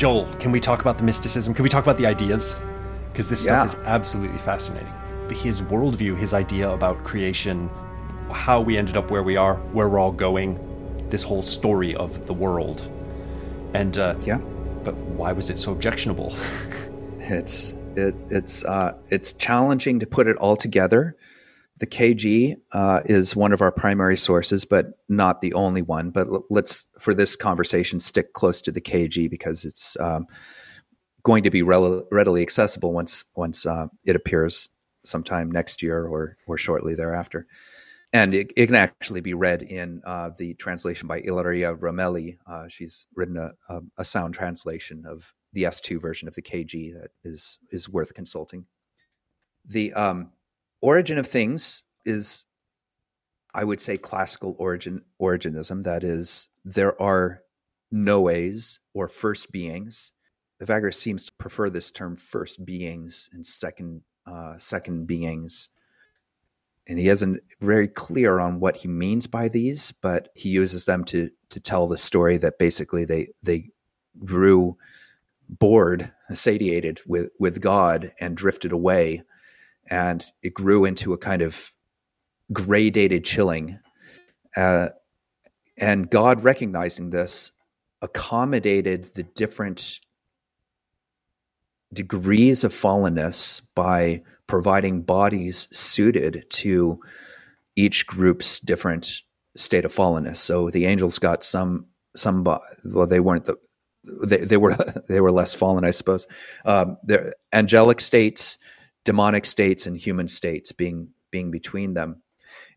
Joel, can we talk about the mysticism? Can we talk about the ideas? Because this stuff is absolutely fascinating. His worldview, his idea about creation, how we ended up where we are, where we're all going, this whole story of the world. And but why was it so objectionable? It's challenging to put it all together. The KG is one of our primary sources, but not the only one. But let's, for this conversation, stick close to the KG because it's going to be readily accessible once it appears sometime next year or shortly thereafter. And it can actually be read in the translation by Ilaria Romelli. She's written a sound translation of the S2 version of the KG that is worth consulting. The origin of things is, I would say, classical originism. That is, there are noes or first beings. Evagrius seems to prefer this term first beings and second beings. And he isn't very clear on what he means by these, but he uses them to tell the story that basically they grew bored, satiated with God and drifted away. And it grew into a kind of gray dated chilling. And God, recognizing this, accommodated the different degrees of fallenness by providing bodies suited to each group's different state of fallenness. So the angels got they were less fallen, I suppose. Their angelic states, demonic states, and human states being between them.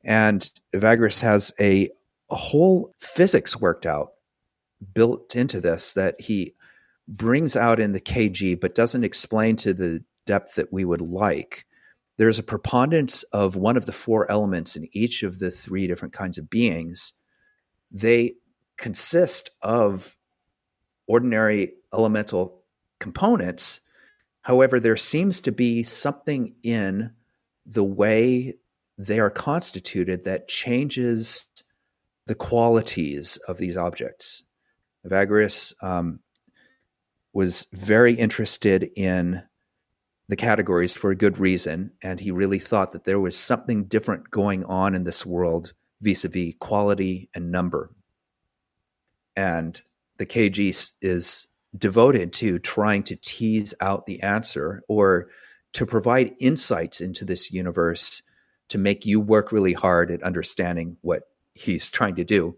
And Evagrius has a whole physics worked out, built into this, that he brings out in the KG, but doesn't explain to the depth that we would like. There's a preponderance of one of the four elements in each of the three different kinds of beings. They consist of ordinary elemental components. However, there seems to be something in the way they are constituted that changes the qualities of these objects. Evagrius was very interested in the categories for a good reason, and he really thought that there was something different going on in this world vis-a-vis quality and number. And the KG is devoted to trying to tease out the answer or to provide insights into this universe to make you work really hard at understanding what he's trying to do.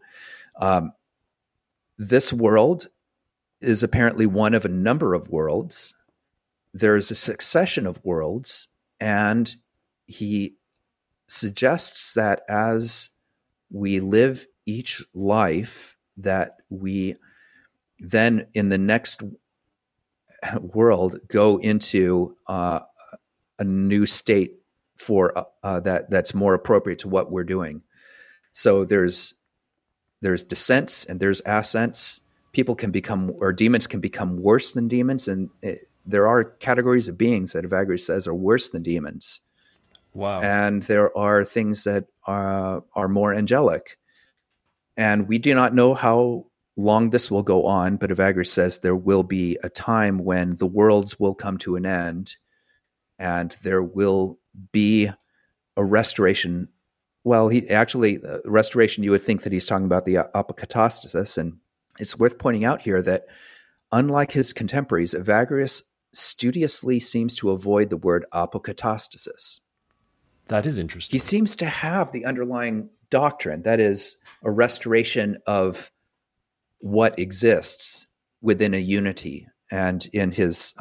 This world is apparently one of a number of worlds. There is a succession of worlds, and he suggests that as we live each life, that we then in the next world go into a new state for that's more appropriate to what we're doing. So there's descents and there's ascents. People can become, or demons can become worse than demons. And there are categories of beings that Evagrius says are worse than demons. Wow. And there are things that are more angelic. And we do not know how long this will go on, but Evagrius says there will be a time when the worlds will come to an end and there will be a restoration. Well, restoration, you would think that he's talking about the apokatastasis, and it's worth pointing out here that, unlike his contemporaries, Evagrius studiously seems to avoid the word apokatastasis. That is interesting. He seems to have the underlying doctrine, that is, a restoration of what exists within a unity. And in his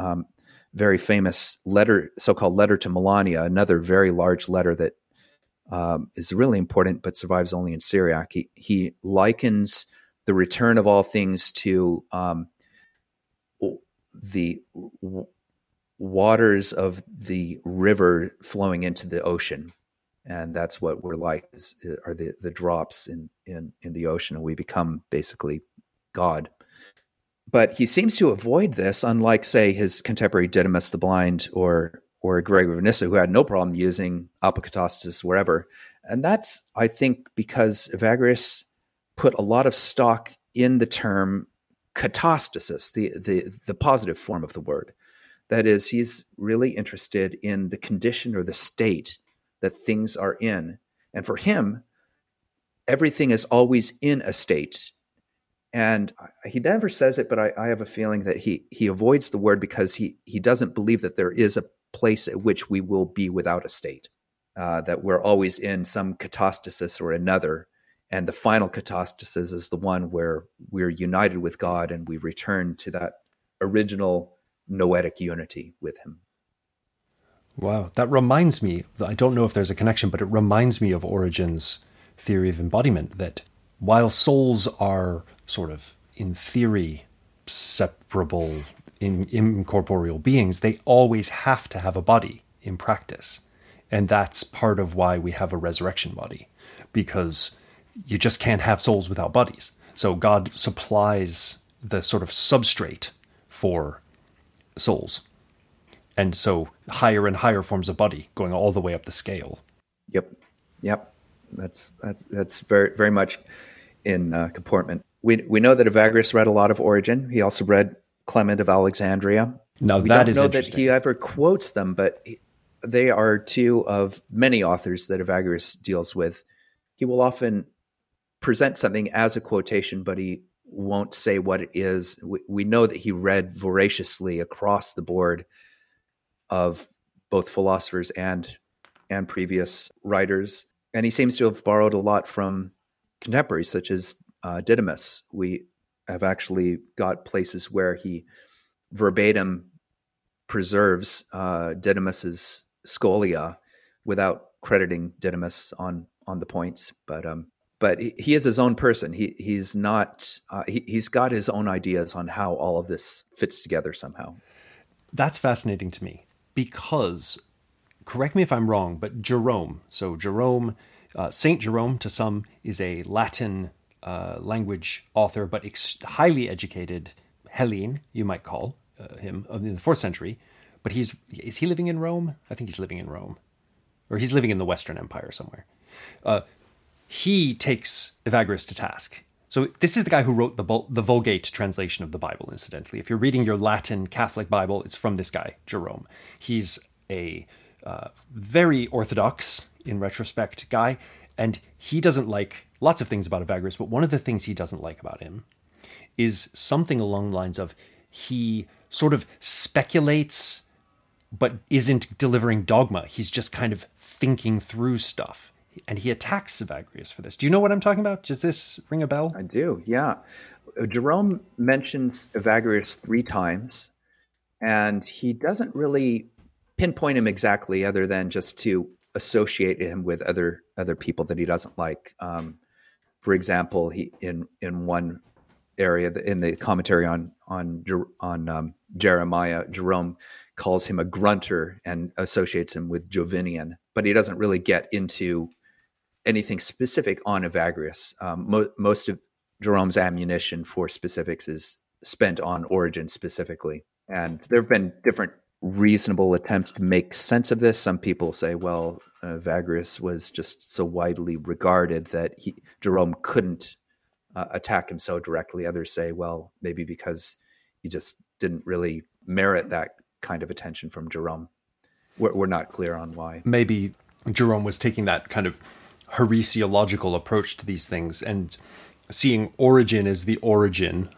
very famous letter, so-called letter to Melania, another very large letter that is really important but survives only in Syriac, he likens the return of all things to the waters of the river flowing into the ocean. And that's what we're like, are the drops in the ocean, and we become basically God. But he seems to avoid this, unlike, say, his contemporary Didymus the Blind or Gregory of Nyssa, who had no problem using apokatastasis wherever. And that's, I think, because Evagrius put a lot of stock in the term katastasis, the positive form of the word. That is, he's really interested in the condition or the state that things are in. And for him, everything is always in a state. And he never says it, but I have a feeling that he avoids the word because he doesn't believe that there is a place at which we will be without a state, that we're always in some katastasis or another. And the final katastasis is the one where we're united with God and we return to that original noetic unity with him. Wow. That reminds me, I don't know if there's a connection, but it reminds me of Origen's theory of embodiment, that while souls are sort of, in theory, separable, incorporeal beings, they always have to have a body in practice. And that's part of why we have a resurrection body, because you just can't have souls without bodies. So God supplies the sort of substrate for souls. And so higher and higher forms of body, going all the way up the scale. Yep. That's very, very much in comportment. We know that Evagrius read a lot of Origen. He also read Clement of Alexandria. Now that is interesting. We don't know that he ever quotes them, but they are two of many authors that Evagrius deals with. He will often present something as a quotation, but he won't say what it is. We know that he read voraciously across the board of both philosophers and previous writers. And he seems to have borrowed a lot from contemporaries such as Didymus. We have actually got places where he verbatim preserves Didymus's Scholia without crediting Didymus on the points. But he is his own person. He's not. He's got his own ideas on how all of this fits together somehow. That's fascinating to me because, correct me if I'm wrong, but Jerome, Saint Jerome to some, is a Latin language author, but highly educated Hellene, you might call him, in the 4th century. But is he living in Rome? I think he's living in Rome. Or he's living in the Western Empire somewhere. He takes Evagrius to task. So this is the guy who wrote the Vulgate translation of the Bible, incidentally. If you're reading your Latin Catholic Bible, it's from this guy, Jerome. He's a very orthodox, in retrospect, guy. And he doesn't like lots of things about Evagrius, but one of the things he doesn't like about him is something along the lines of he sort of speculates but isn't delivering dogma. He's just kind of thinking through stuff. And he attacks Evagrius for this. Do you know what I'm talking about? Does this ring a bell? I do, yeah. Jerome mentions Evagrius 3 times, and he doesn't really pinpoint him exactly other than just to associate him with other people that he doesn't like. For example, he in one area, in the commentary on Jeremiah, Jerome calls him a grunter and associates him with Jovinian, but he doesn't really get into anything specific on Evagrius. Most of Jerome's ammunition for specifics is spent on Origen specifically. And there have been different reasonable attempts to make sense of this. Some people say, well, Evagrius was just so widely regarded that Jerome couldn't attack him so directly. Others say, well, maybe because he just didn't really merit that kind of attention from Jerome. We're not clear on why. Maybe Jerome was taking that kind of heresiological approach to these things and seeing Origen as the origin,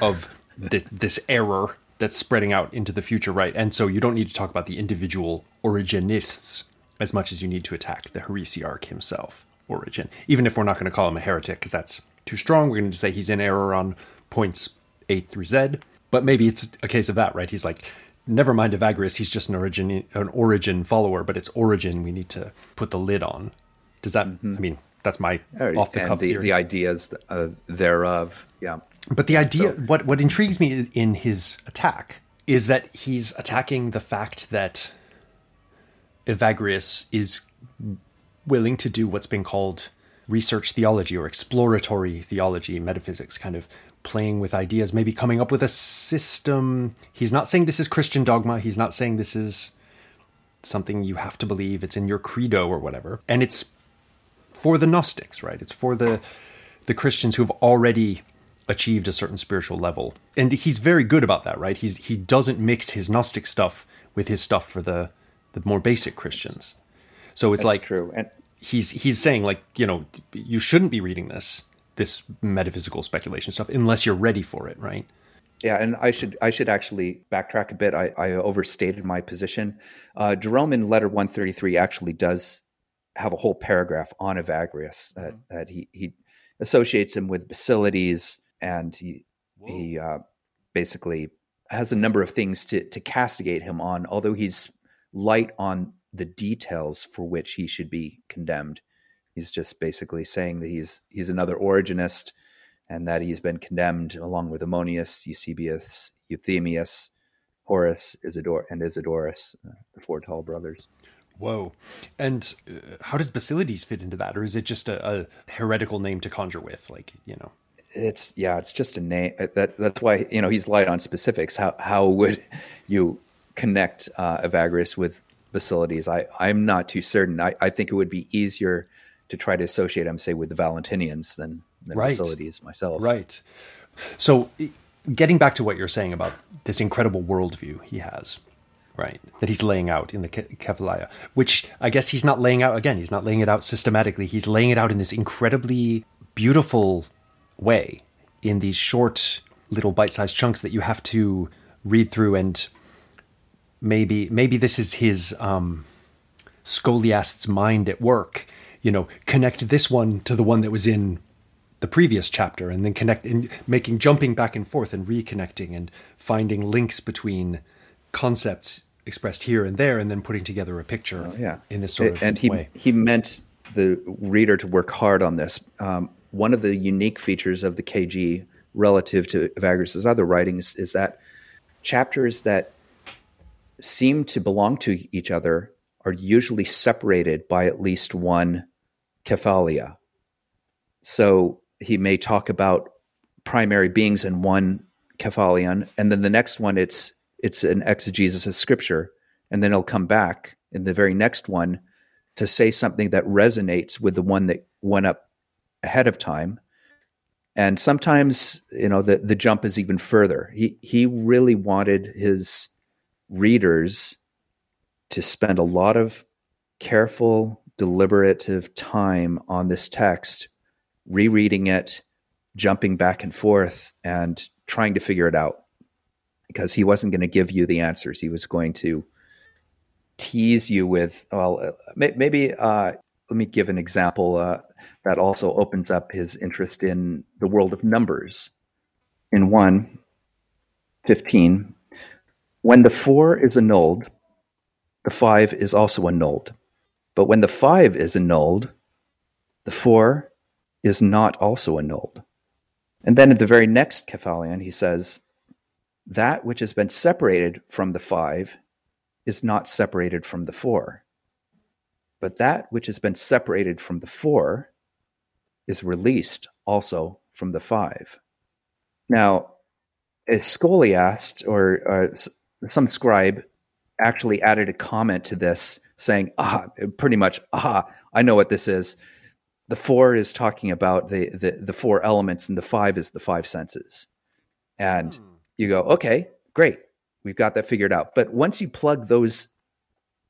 of this error that's spreading out into the future, right? And so you don't need to talk about the individual Origenists as much as you need to attack the heresiarch himself, Origen. Even if we're not going to call him a heretic, because that's too strong, we're going to say he's in error on points A through Z. But maybe it's a case of that, right? He's like, never mind Evagrius, he's just an Origen follower, but it's Origen we need to put the lid on. Does that, I mean, that's my off-the-cuff theory. The ideas thereof, yeah. But the idea, what intrigues me in his attack is that he's attacking the fact that Evagrius is willing to do what's been called research theology or exploratory theology, metaphysics, kind of playing with ideas, maybe coming up with a system. He's not saying this is Christian dogma. He's not saying this is something you have to believe. It's in your credo or whatever. And it's for the Gnostics, right? It's for the Christians who've already achieved a certain spiritual level. And he's very good about that, right? He doesn't mix his Gnostic stuff with his stuff for the more basic Christians. So it's like true. And he's saying, like, you know, you shouldn't be reading this metaphysical speculation stuff unless you're ready for it, right? Yeah, and I should actually backtrack a bit. I overstated my position. Jerome in letter 133 actually does have a whole paragraph on Evagrius that he associates him with Basilides, and he basically has a number of things to castigate him on, although he's light on the details for which he should be condemned. He's just basically saying that he's another Origenist, and that he's been condemned along with Ammonius, Eusebius, Euthemius, Horus, Isidorus, the four tall brothers. Whoa. And how does Basilides fit into that? Or is it just a heretical name to conjure with? Like, you know, it's just a name. That's why, you know, he's light on specifics. How would you connect Evagrius with Basilides? I'm not too certain. I think it would be easier to try to associate him, say, with the Valentinians than right. Basilides myself. Right. So getting back to what you're saying about this incredible worldview he has, right, that he's laying out in the Kephalaia, which I guess he's not laying out, again, he's not laying it out systematically. He's laying it out in this incredibly beautiful way in these short little bite-sized chunks that you have to read through. And maybe this is his scholiast's mind at work, you know, connect this one to the one that was in the previous chapter, and then connect and jumping back and forth and reconnecting and finding links between concepts expressed here and there, and then putting together a picture in this sort of way. He meant the reader to work hard on this. One of the unique features of the KG relative to Evagrius's other writings is that chapters that seem to belong to each other are usually separated by at least one Kephalaia. So he may talk about primary beings in one Kephalion, and then the next one it's an exegesis of scripture, and then he'll come back in the very next one to say something that resonates with the one that went up ahead of time. And sometimes, you know, the jump is even further. He really wanted his readers to spend a lot of careful, deliberative time on this text, rereading it, jumping back and forth, and trying to figure it out. Because he wasn't going to give you the answers. He was going to tease you with, let me give an example that also opens up his interest in the world of numbers. In 1:15, when the 4 is annulled, the 5 is also annulled. But when the 5 is annulled, the 4 is not also annulled. And then at the very next Kephalion, he says, that which has been separated from the 5 is not separated from the 4. But that which has been separated from the 4 is released also from the 5. Now, a scholiast or some scribe actually added a comment to this saying, I know what this is. The 4 is talking about the 4 elements, and the 5 is the 5 senses. And you go, okay, great. We've got that figured out. But once you plug those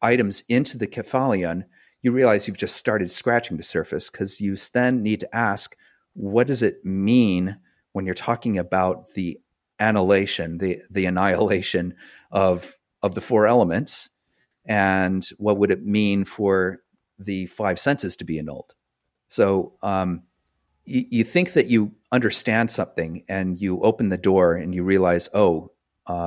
items into the Kephalion, you realize you've just started scratching the surface, because you then need to ask, what does it mean when you're talking about the annihilation, the annihilation of the 4 elements? And what would it mean for the 5 senses to be annulled? So you think that you understand something, and you open the door and you realize,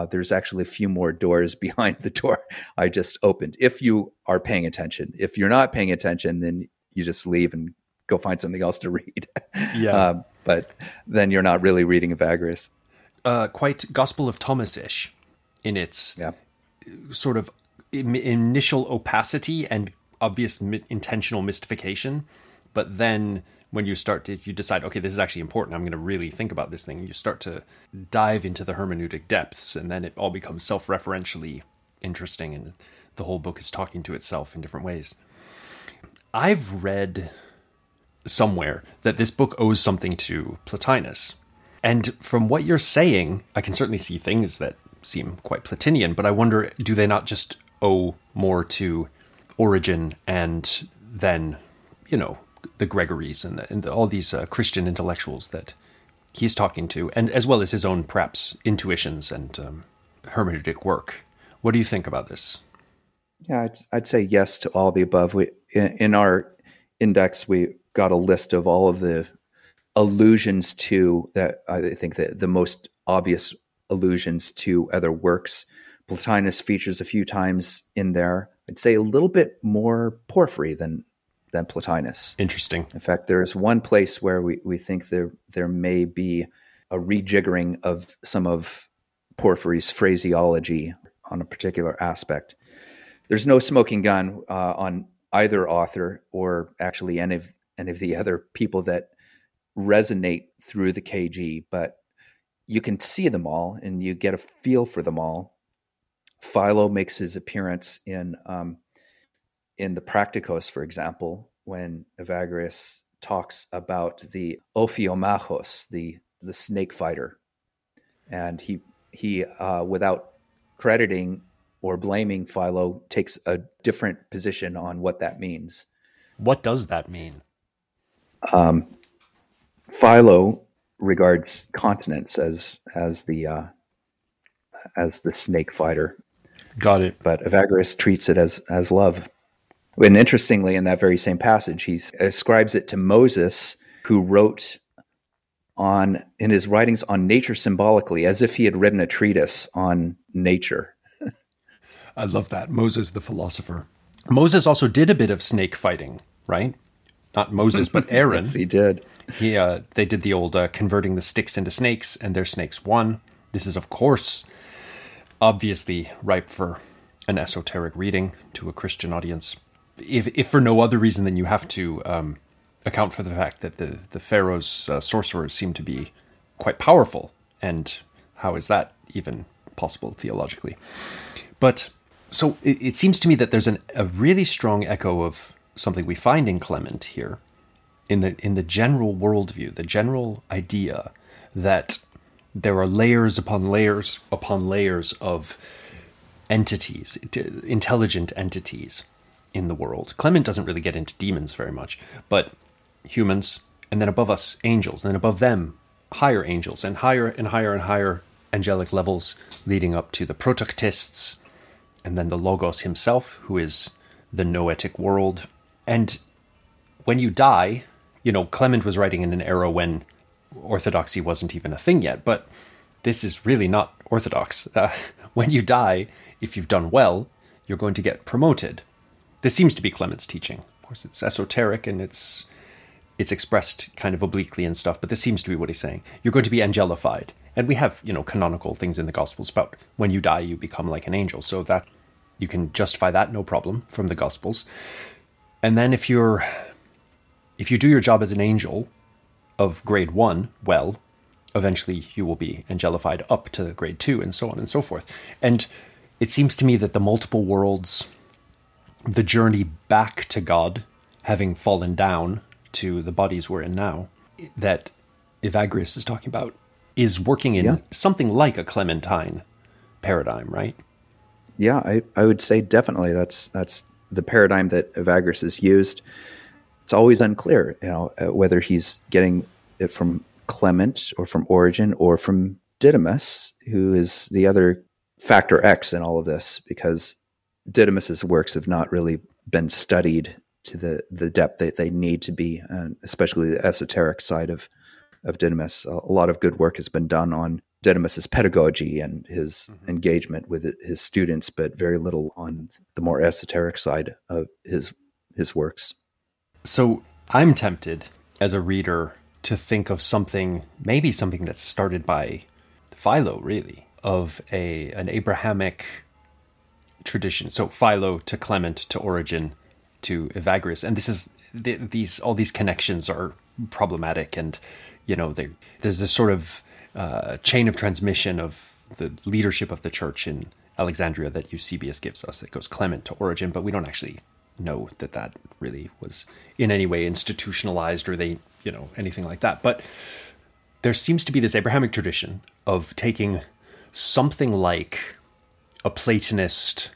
there's actually a few more doors behind the door I just opened. If you are paying attention. If you're not paying attention, then you just leave and go find something else to read. Yeah. But then you're not really reading Evagrius. Quite Gospel of Thomas-ish in its sort of initial opacity and obvious intentional mystification. But then when you start, if you decide, okay, this is actually important, I'm going to really think about this thing, you start to dive into the hermeneutic depths, and then it all becomes self-referentially interesting, and the whole book is talking to itself in different ways. I've read somewhere that this book owes something to Plotinus, And from what you're saying, I can certainly see things that seem quite Plotinian, but I wonder, do they not just owe more to Origen and then, you know, the Gregories and all these Christian intellectuals that he's talking to, and as well as his own perhaps intuitions and hermeneutic work? What do you think about this? Yeah, I'd say yes to all the above. In our index, we got a list of all of the allusions to that. I think that the most obvious allusions to other works, Plotinus features a few times in there. I'd say a little bit more Porphyry than Plotinus. Interesting. In fact, there is one place where we think there may be a rejiggering of some of Porphyry's phraseology on a particular aspect. There's no smoking gun on either author or actually any of the other people that resonate through the KG, but you can see them all and you get a feel for them all. Philo makes his appearance in the Praktikos, for example, when Evagrius talks about the ophiomachos, the snake fighter, and he without crediting or blaming Philo, takes a different position on what that means. What does that mean? Philo regards continence as the snake fighter. Got it. But Evagrius treats it as love. And interestingly, in that very same passage, he ascribes it to Moses, who wrote in his writings on nature symbolically, as if he had written a treatise on nature. I love that. Moses, the philosopher. Moses also did a bit of snake fighting, right? Not Moses, but Aaron. Yes, he did. They did the old converting the sticks into snakes, and their snakes won. This is, of course, obviously ripe for an esoteric reading to a Christian audience. If for no other reason than you have to account for the fact that the Pharaoh's sorcerers seem to be quite powerful. And how is that even possible theologically? But so it seems to me that there's a really strong echo of something we find in Clement here, in the general worldview, the general idea that there are layers upon layers upon layers of entities, intelligent entities in the world. Clement doesn't really get into demons very much, but humans, and then above us, angels, and then above them, higher angels, and higher and higher and higher angelic levels, leading up to the protoctists, and then the Logos himself, who is the noetic world. And when you die, you know, Clement was writing in an era when orthodoxy wasn't even a thing yet, but this is really not orthodox. When you die, if you've done well, you're going to get promoted. This seems to be Clement's teaching. Of course, it's esoteric and it's expressed kind of obliquely and stuff, but this seems to be what he's saying. You're going to be angelified. And we have, you know, canonical things in the Gospels about when you die, you become like an angel. So that you can justify that, no problem, from the Gospels. And then if you do your job as an angel of grade 1, well, eventually you will be angelified up to grade 2 and so on and so forth. And it seems to me that the multiple worlds, the journey back to God, having fallen down to the bodies we're in now, that Evagrius is talking about, is working in something like a Clementine paradigm, right? Yeah, I would say definitely that's the paradigm that Evagrius has used. It's always unclear, you know, whether he's getting it from Clement or from Origen or from Didymus, who is the other factor X in all of this, because Didymus's works have not really been studied to the depth that they need to be, and especially the esoteric side of Didymus. A lot of good work has been done on Didymus's pedagogy and his engagement with his students, but very little on the more esoteric side of his works. So I'm tempted as a reader to think of something that's started by Philo, really, of an Abrahamic tradition. So Philo to Clement to Origen to Evagrius, and this is all these connections are problematic, and you know, there's this sort of chain of transmission of the leadership of the church in Alexandria that Eusebius gives us that goes Clement to Origen, but we don't actually know that really was in any way institutionalized or they, you know, anything like that. But there seems to be this Abrahamic tradition of taking something like a Platonist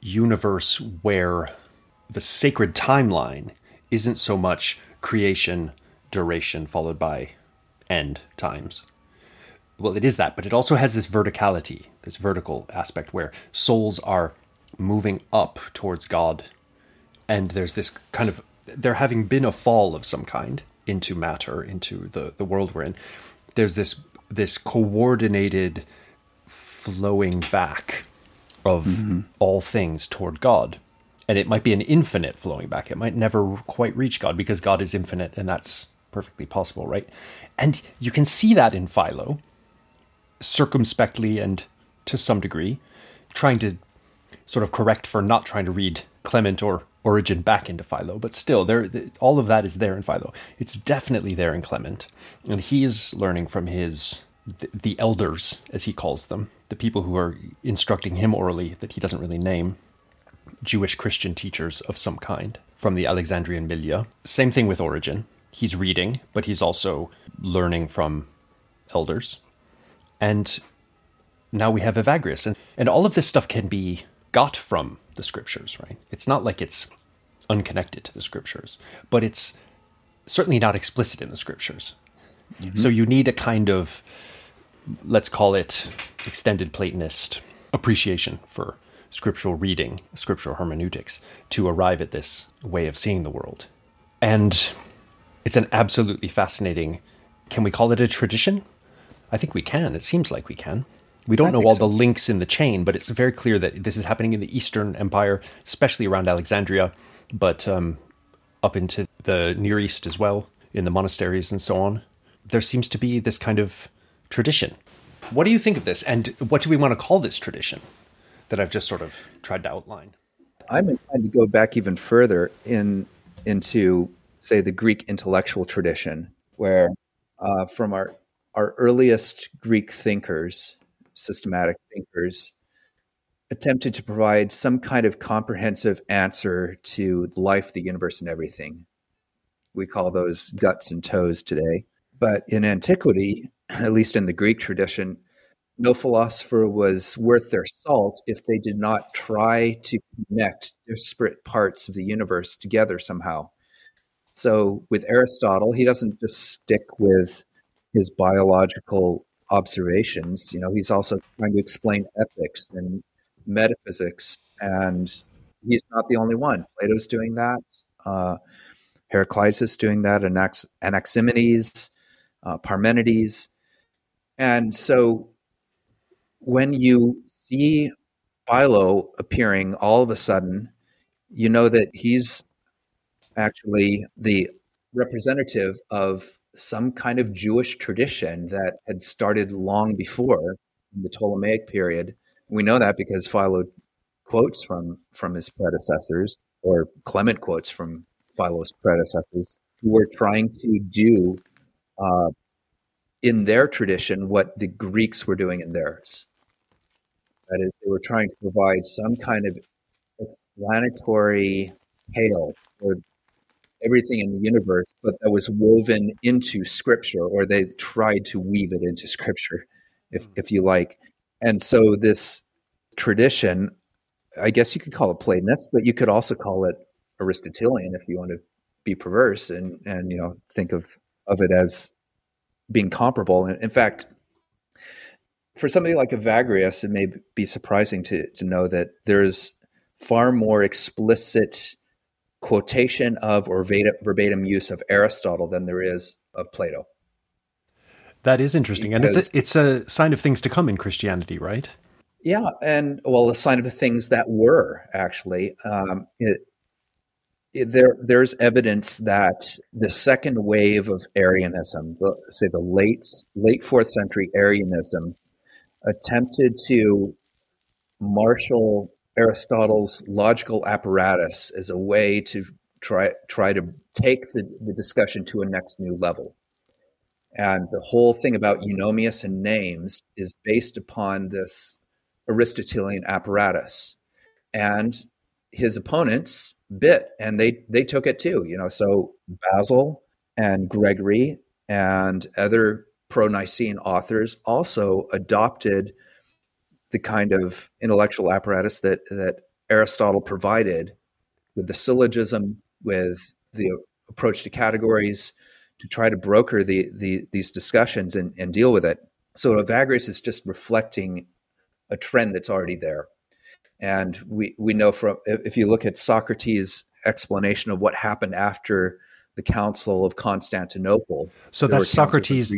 universe where the sacred timeline isn't so much creation, duration, followed by end times. Well, it is that, but it also has this verticality, this vertical aspect where souls are moving up towards God. And there's this kind of, there having been a fall of some kind into matter, into the world we're in, there's this coordinated flowing back of all things toward God. And it might be an infinite flowing back. It might never quite reach God because God is infinite, and that's perfectly possible, right? And you can see that in Philo, circumspectly and to some degree, trying to sort of correct for not trying to read Clement or Origen back into Philo, but still, all of that is there in Philo. It's definitely there in Clement, and he is learning from the elders, as he calls them, the people who are instructing him orally that he doesn't really name, Jewish Christian teachers of some kind from the Alexandrian milieu. Same thing with Origen. He's reading, but he's also learning from elders. And now we have Evagrius. And all of this stuff can be got from the scriptures, right? It's not like it's unconnected to the scriptures, but it's certainly not explicit in the scriptures. Mm-hmm. So you need a kind of, let's call it extended Platonist appreciation for scriptural reading, scriptural hermeneutics, to arrive at this way of seeing the world. And it's an absolutely fascinating, can we call it a tradition? I think we can. It seems like we can. We don't know all the links in the chain, but it's very clear that this is happening in the Eastern Empire, especially around Alexandria, but up into the Near East as well, in the monasteries and so on. There seems to be this kind of tradition. What do you think of this? And what do we want to call this tradition that I've just sort of tried to outline? I'm inclined to go back even further into, say, the Greek intellectual tradition, where from our earliest Greek thinkers, systematic thinkers, attempted to provide some kind of comprehensive answer to life, the universe, and everything. We call those guts and toes today. But in antiquity, at least in the Greek tradition, no philosopher was worth their salt if they did not try to connect disparate parts of the universe together somehow. So with Aristotle, he doesn't just stick with his biological observations. You know, he's also trying to explain ethics and metaphysics, and he's not the only one. Plato's doing that. Heraclitus is doing that. Anaximenes, Parmenides. And so when you see Philo appearing all of a sudden, you know that he's actually the representative of some kind of Jewish tradition that had started long before in the Ptolemaic period. We know that because Philo quotes from his predecessors, or Clement quotes from Philo's predecessors, who were trying to do in their tradition what the Greeks were doing in theirs. That is, they were trying to provide some kind of explanatory tale for everything in the universe, but that was woven into scripture, or they tried to weave it into scripture, if you like. And so this tradition, I guess you could call it Platonist, but you could also call it Aristotelian if you want to be perverse and you know, think of it as being comparable. And in fact, for somebody like Evagrius, it may be surprising to know that there's far more explicit quotation of or verbatim use of Aristotle than there is of Plato. That is interesting. Because, and it's a sign of things to come in Christianity, right? Yeah. And well, a sign of the things that were actually, there's evidence that the second wave of Arianism, say the late 4th century Arianism, attempted to marshal Aristotle's logical apparatus as a way to try to take the discussion to a next new level. And the whole thing about Eunomius and names is based upon this Aristotelian apparatus. And his opponents bit, and they took it too. You know, so Basil and Gregory and other pro-Nicene authors also adopted the kind of intellectual apparatus that Aristotle provided, with the syllogism, with the approach to categories, to try to broker these discussions and deal with it. So Evagrius is just reflecting a trend that's already there. And we know from, if you look at Socrates' explanation of what happened after the Council of Constantinople. So that's Socrates,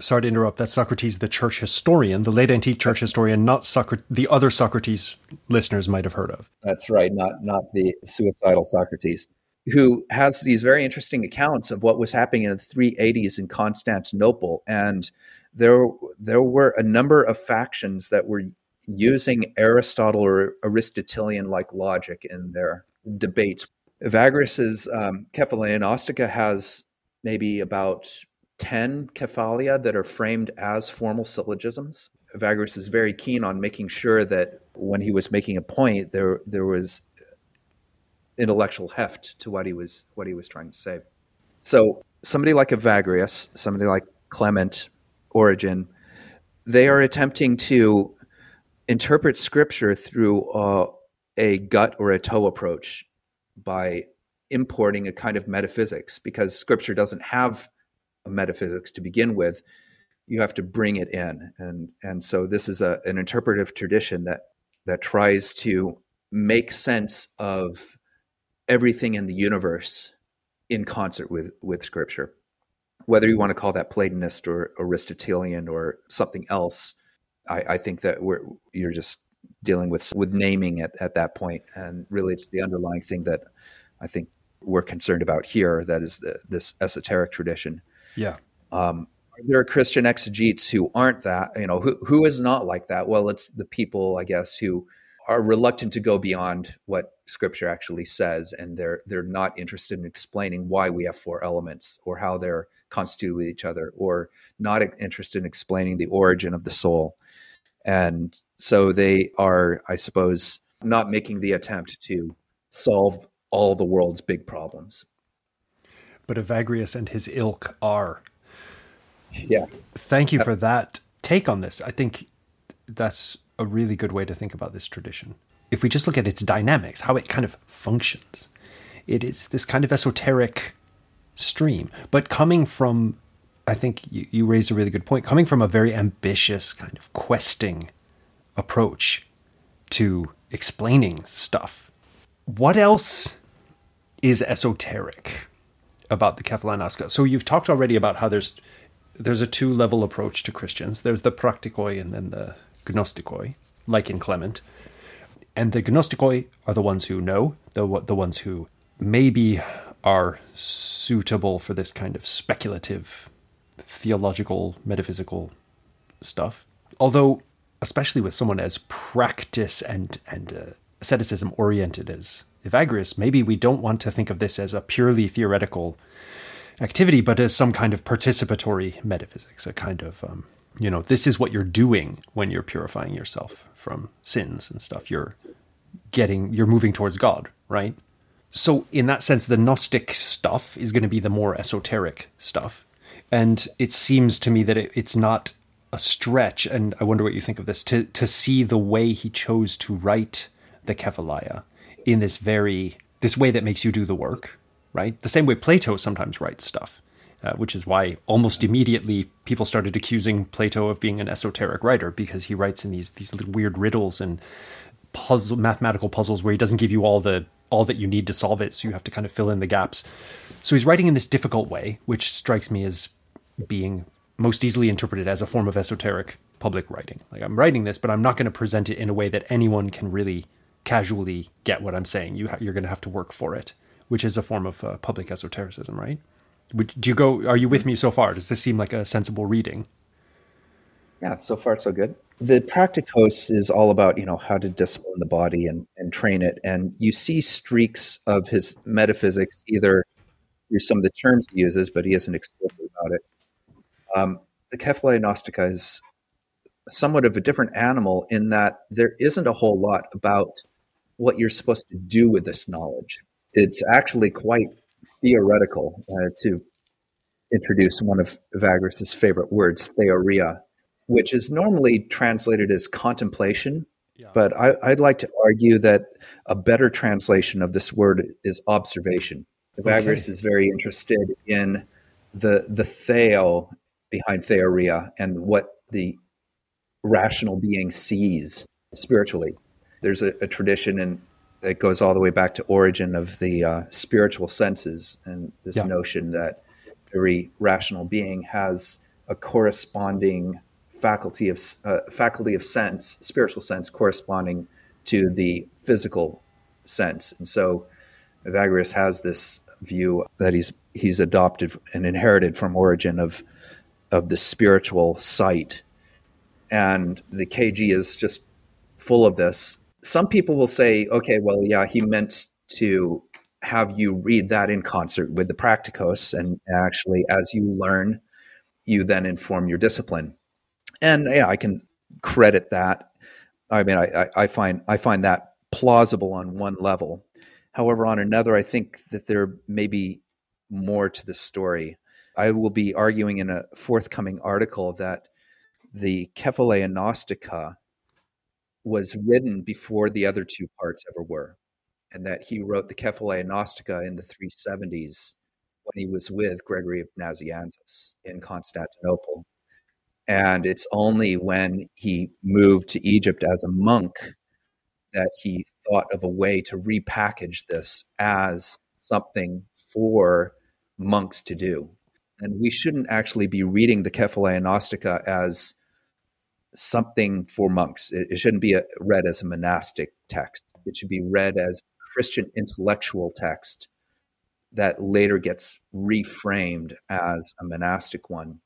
sorry to interrupt, that's Socrates the church historian, the late antique church historian, not Socrates, the other Socrates listeners might have heard of. That's right, not the suicidal Socrates, who has these very interesting accounts of what was happening in the 380s in Constantinople. And there were a number of factions that were using Aristotle or Aristotelian-like logic in their debates. Evagrius's Kephalaia Gnōstika has maybe about 10 Kephalia that are framed as formal syllogisms. Evagrius is very keen on making sure that when he was making a point, there was intellectual heft to what he was trying to say. So somebody like Evagrius, somebody like Clement, Origen, they are attempting to interpret scripture through a gut or a toe approach by importing a kind of metaphysics, because scripture doesn't have a metaphysics to begin with. You have to bring it in. And so this is an interpretive tradition that tries to make sense of everything in the universe in concert with scripture. Whether you want to call that Platonist or Aristotelian or something else, I think that you're just dealing with naming at that point. And really, it's the underlying thing that I think we're concerned about here, that is this esoteric tradition. Yeah. There are Christian exegetes who aren't that, who is not like that? Well, it's the people, I guess, who are reluctant to go beyond what scripture actually says, and they're not interested in explaining why we have four elements or how they're constituted with each other, or not interested in explaining the origin of the soul. And so they are, I suppose, not making the attempt to solve all the world's big problems. But Evagrius and his ilk are. Yeah. Thank you for that take on this. I think that's a really good way to think about this tradition. If we just look at its dynamics, how it kind of functions, it is this kind of esoteric stream, but coming from, I think you raised a really good point, coming from a very ambitious kind of questing approach to explaining stuff. What else is esoteric about the Kephalaia Gnōstika? So you've talked already about how there's a two-level approach to Christians. There's the Praktikoi and then the Gnostikoi, like in Clement. And the Gnostikoi are the ones who know, the ones who maybe are suitable for this kind of speculative, theological, metaphysical stuff. Although, especially with someone as practice and asceticism oriented as Evagrius, maybe we don't want to think of this as a purely theoretical activity, but as some kind of participatory metaphysics, a kind of... this is what you're doing when you're purifying yourself from sins and stuff. You're moving towards God, right? So in that sense, the Gnostic stuff is going to be the more esoteric stuff. And it seems to me that it's not a stretch, and I wonder what you think of this, to see the way he chose to write the Kephalaia in this way that makes you do the work, right? The same way Plato sometimes writes stuff. Which is why almost immediately people started accusing Plato of being an esoteric writer, because he writes in these little weird riddles and mathematical puzzles where he doesn't give you all that you need to solve it, so you have to kind of fill in the gaps. So he's writing in this difficult way, which strikes me as being most easily interpreted as a form of esoteric public writing. Like, I'm writing this, but I'm not going to present it in a way that anyone can really casually get what I'm saying. You're going to have to work for it, which is a form of public esotericism, right? Are you with me so far? Does this seem like a sensible reading? Yeah, so far so good. The Praktikos is all about, how to discipline the body and train it. And you see streaks of his metaphysics, either through some of the terms he uses, but he isn't explicit about it. The Kephalaia Gnōstika is somewhat of a different animal in that there isn't a whole lot about what you're supposed to do with this knowledge. It's actually quite theoretical, to introduce one of Evagrius's favorite words, theoria, which is normally translated as contemplation. Yeah. But I'd like to argue that a better translation of this word is observation. Evagrius is very interested in the theo behind theoria and what the rational being sees spiritually. There's a tradition that goes all the way back to Origen of the spiritual senses and this notion that every rational being has a corresponding faculty of sense, spiritual sense, corresponding to the physical sense. And so Evagrius has this view that he's adopted and inherited from Origen of the spiritual sight. And the KG is just full of this. Some people will say, okay, well, yeah, he meant to have you read that in concert with the Praktikos. And actually, as you learn, you then inform your discipline. And yeah, I can credit that. I mean, I find that plausible on one level. However, on another, I think that there may be more to the story. I will be arguing in a forthcoming article that the Kephalaia Gnōstika was written before the other two parts ever were, and that he wrote the Kephalaia Gnōstika in the 370s when he was with Gregory of Nazianzus in Constantinople. And it's only when he moved to Egypt as a monk that he thought of a way to repackage this as something for monks to do. And we shouldn't actually be reading the Kephalaia Gnōstika as something for monks. It shouldn't be read as a monastic text. It should be read as a Christian intellectual text that later gets reframed as a monastic one.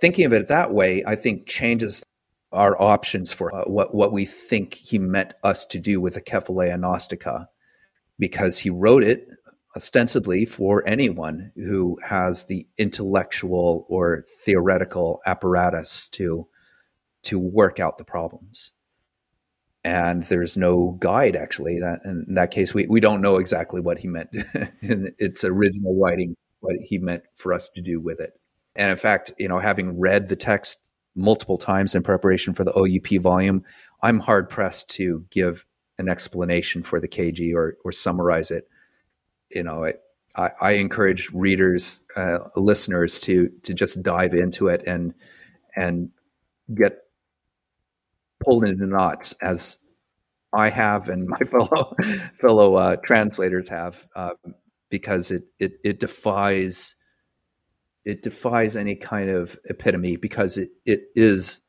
Thinking of it that way, I think, changes our options for what we think he meant us to do with the Kephalaia Gnōstika, because he wrote it ostensibly for anyone who has the intellectual or theoretical apparatus to work out the problems. And there's no guide, actually. That in that case, we don't know exactly what he meant in its original writing, what he meant for us to do with it. And in fact, you know, having read the text multiple times in preparation for the OUP volume, I'm hard pressed to give an explanation for the KG or summarize it. You know, I encourage readers, listeners to just dive into it and get pulled into knots, as I have and my fellow translators have, because it defies any kind of epitome, because it is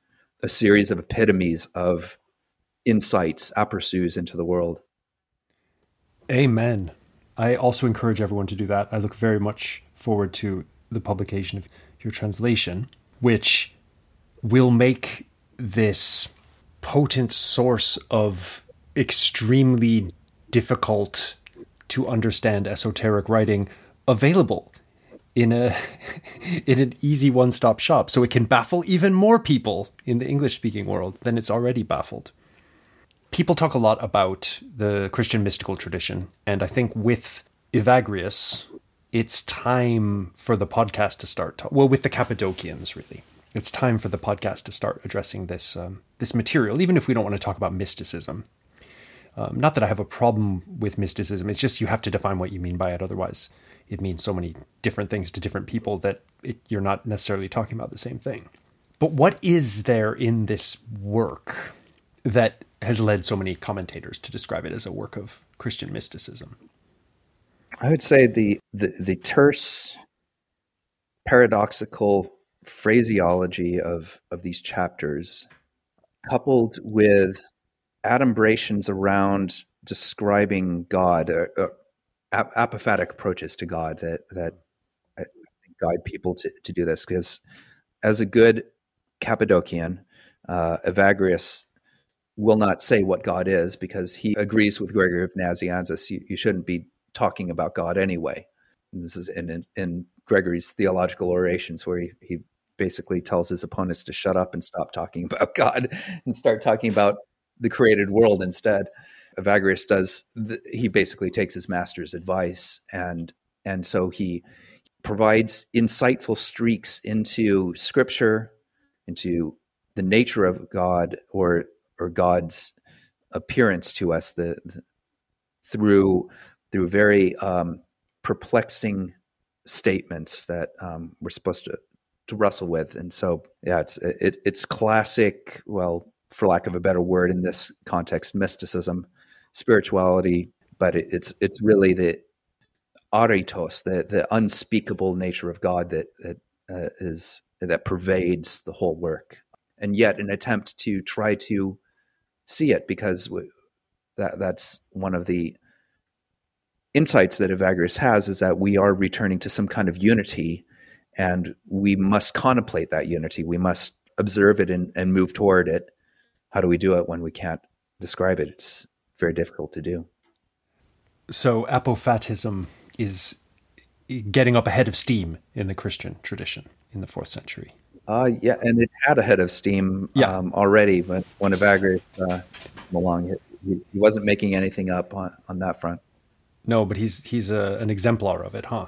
a series of epitomes of insights, aperçus into the world. Amen. I also encourage everyone to do that. I look very much forward to the publication of your translation, which will make this potent source of extremely difficult to understand esoteric writing available in an easy one-stop shop, so it can baffle even more people in the English-speaking world than it's already baffled. People talk a lot about the Christian mystical tradition, and I think with Evagrius, it's time for the podcast to start. With the Cappadocians, really, it's time for the podcast to start addressing this this material, even if we don't want to talk about mysticism. Not that I have a problem with mysticism; it's just you have to define what you mean by it. Otherwise, it means so many different things to different people that you're not necessarily talking about the same thing. But what is there in this work that has led so many commentators to describe it as a work of Christian mysticism? I would say the terse, paradoxical phraseology of these chapters, coupled with adumbrations around describing God, apophatic approaches to God that guide people to do this. Because as a good Cappadocian, Evagrius will not say what God is, because he agrees with Gregory of Nazianzus. You shouldn't be talking about God anyway. And this is in Gregory's theological orations, where he basically tells his opponents to shut up and stop talking about God and start talking about the created world instead. Evagrius does. He basically takes his master's advice, and so he provides insightful streaks into scripture, into the nature of God or God's appearance to us through very perplexing statements that we're supposed to wrestle with. And so, yeah, it's classic, well, for lack of a better word in this context, mysticism, spirituality, but it's really the aritos, the unspeakable nature of God that pervades the whole work. And yet an attempt to try to see it, because that's one of the insights that Evagrius has, is that we are returning to some kind of unity, and we must contemplate that unity. We must observe it and move toward it. How do we do it when we can't describe it? It's very difficult to do. So apophatism is getting up ahead of steam in the Christian tradition in the 4th century. Yeah, and it had a head of steam already, but when Evagrius came along, he wasn't making anything up on that front. No, but he's an exemplar of it, huh?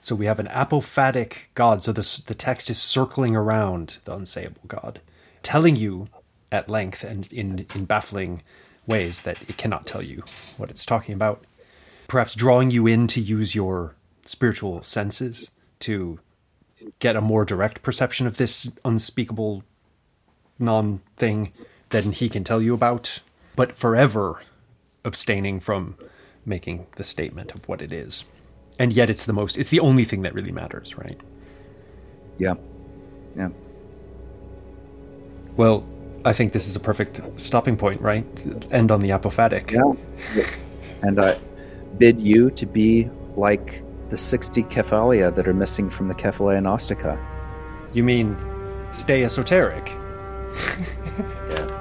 So we have an apophatic God. So the text is circling around the unsayable God, telling you at length and in baffling ways that it cannot tell you what it's talking about. Perhaps drawing you in to use your spiritual senses to get a more direct perception of this unspeakable non-thing than he can tell you about, but forever abstaining from making the statement of what it is. And yet it's the only thing that really matters, right? Yeah. Yeah. Well, I think this is a perfect stopping point, right? End on the apophatic. Yeah. And I bid you to be like the 60 Kephalaia that are missing from the Kephalaia Gnōstika. You mean stay esoteric? Yeah.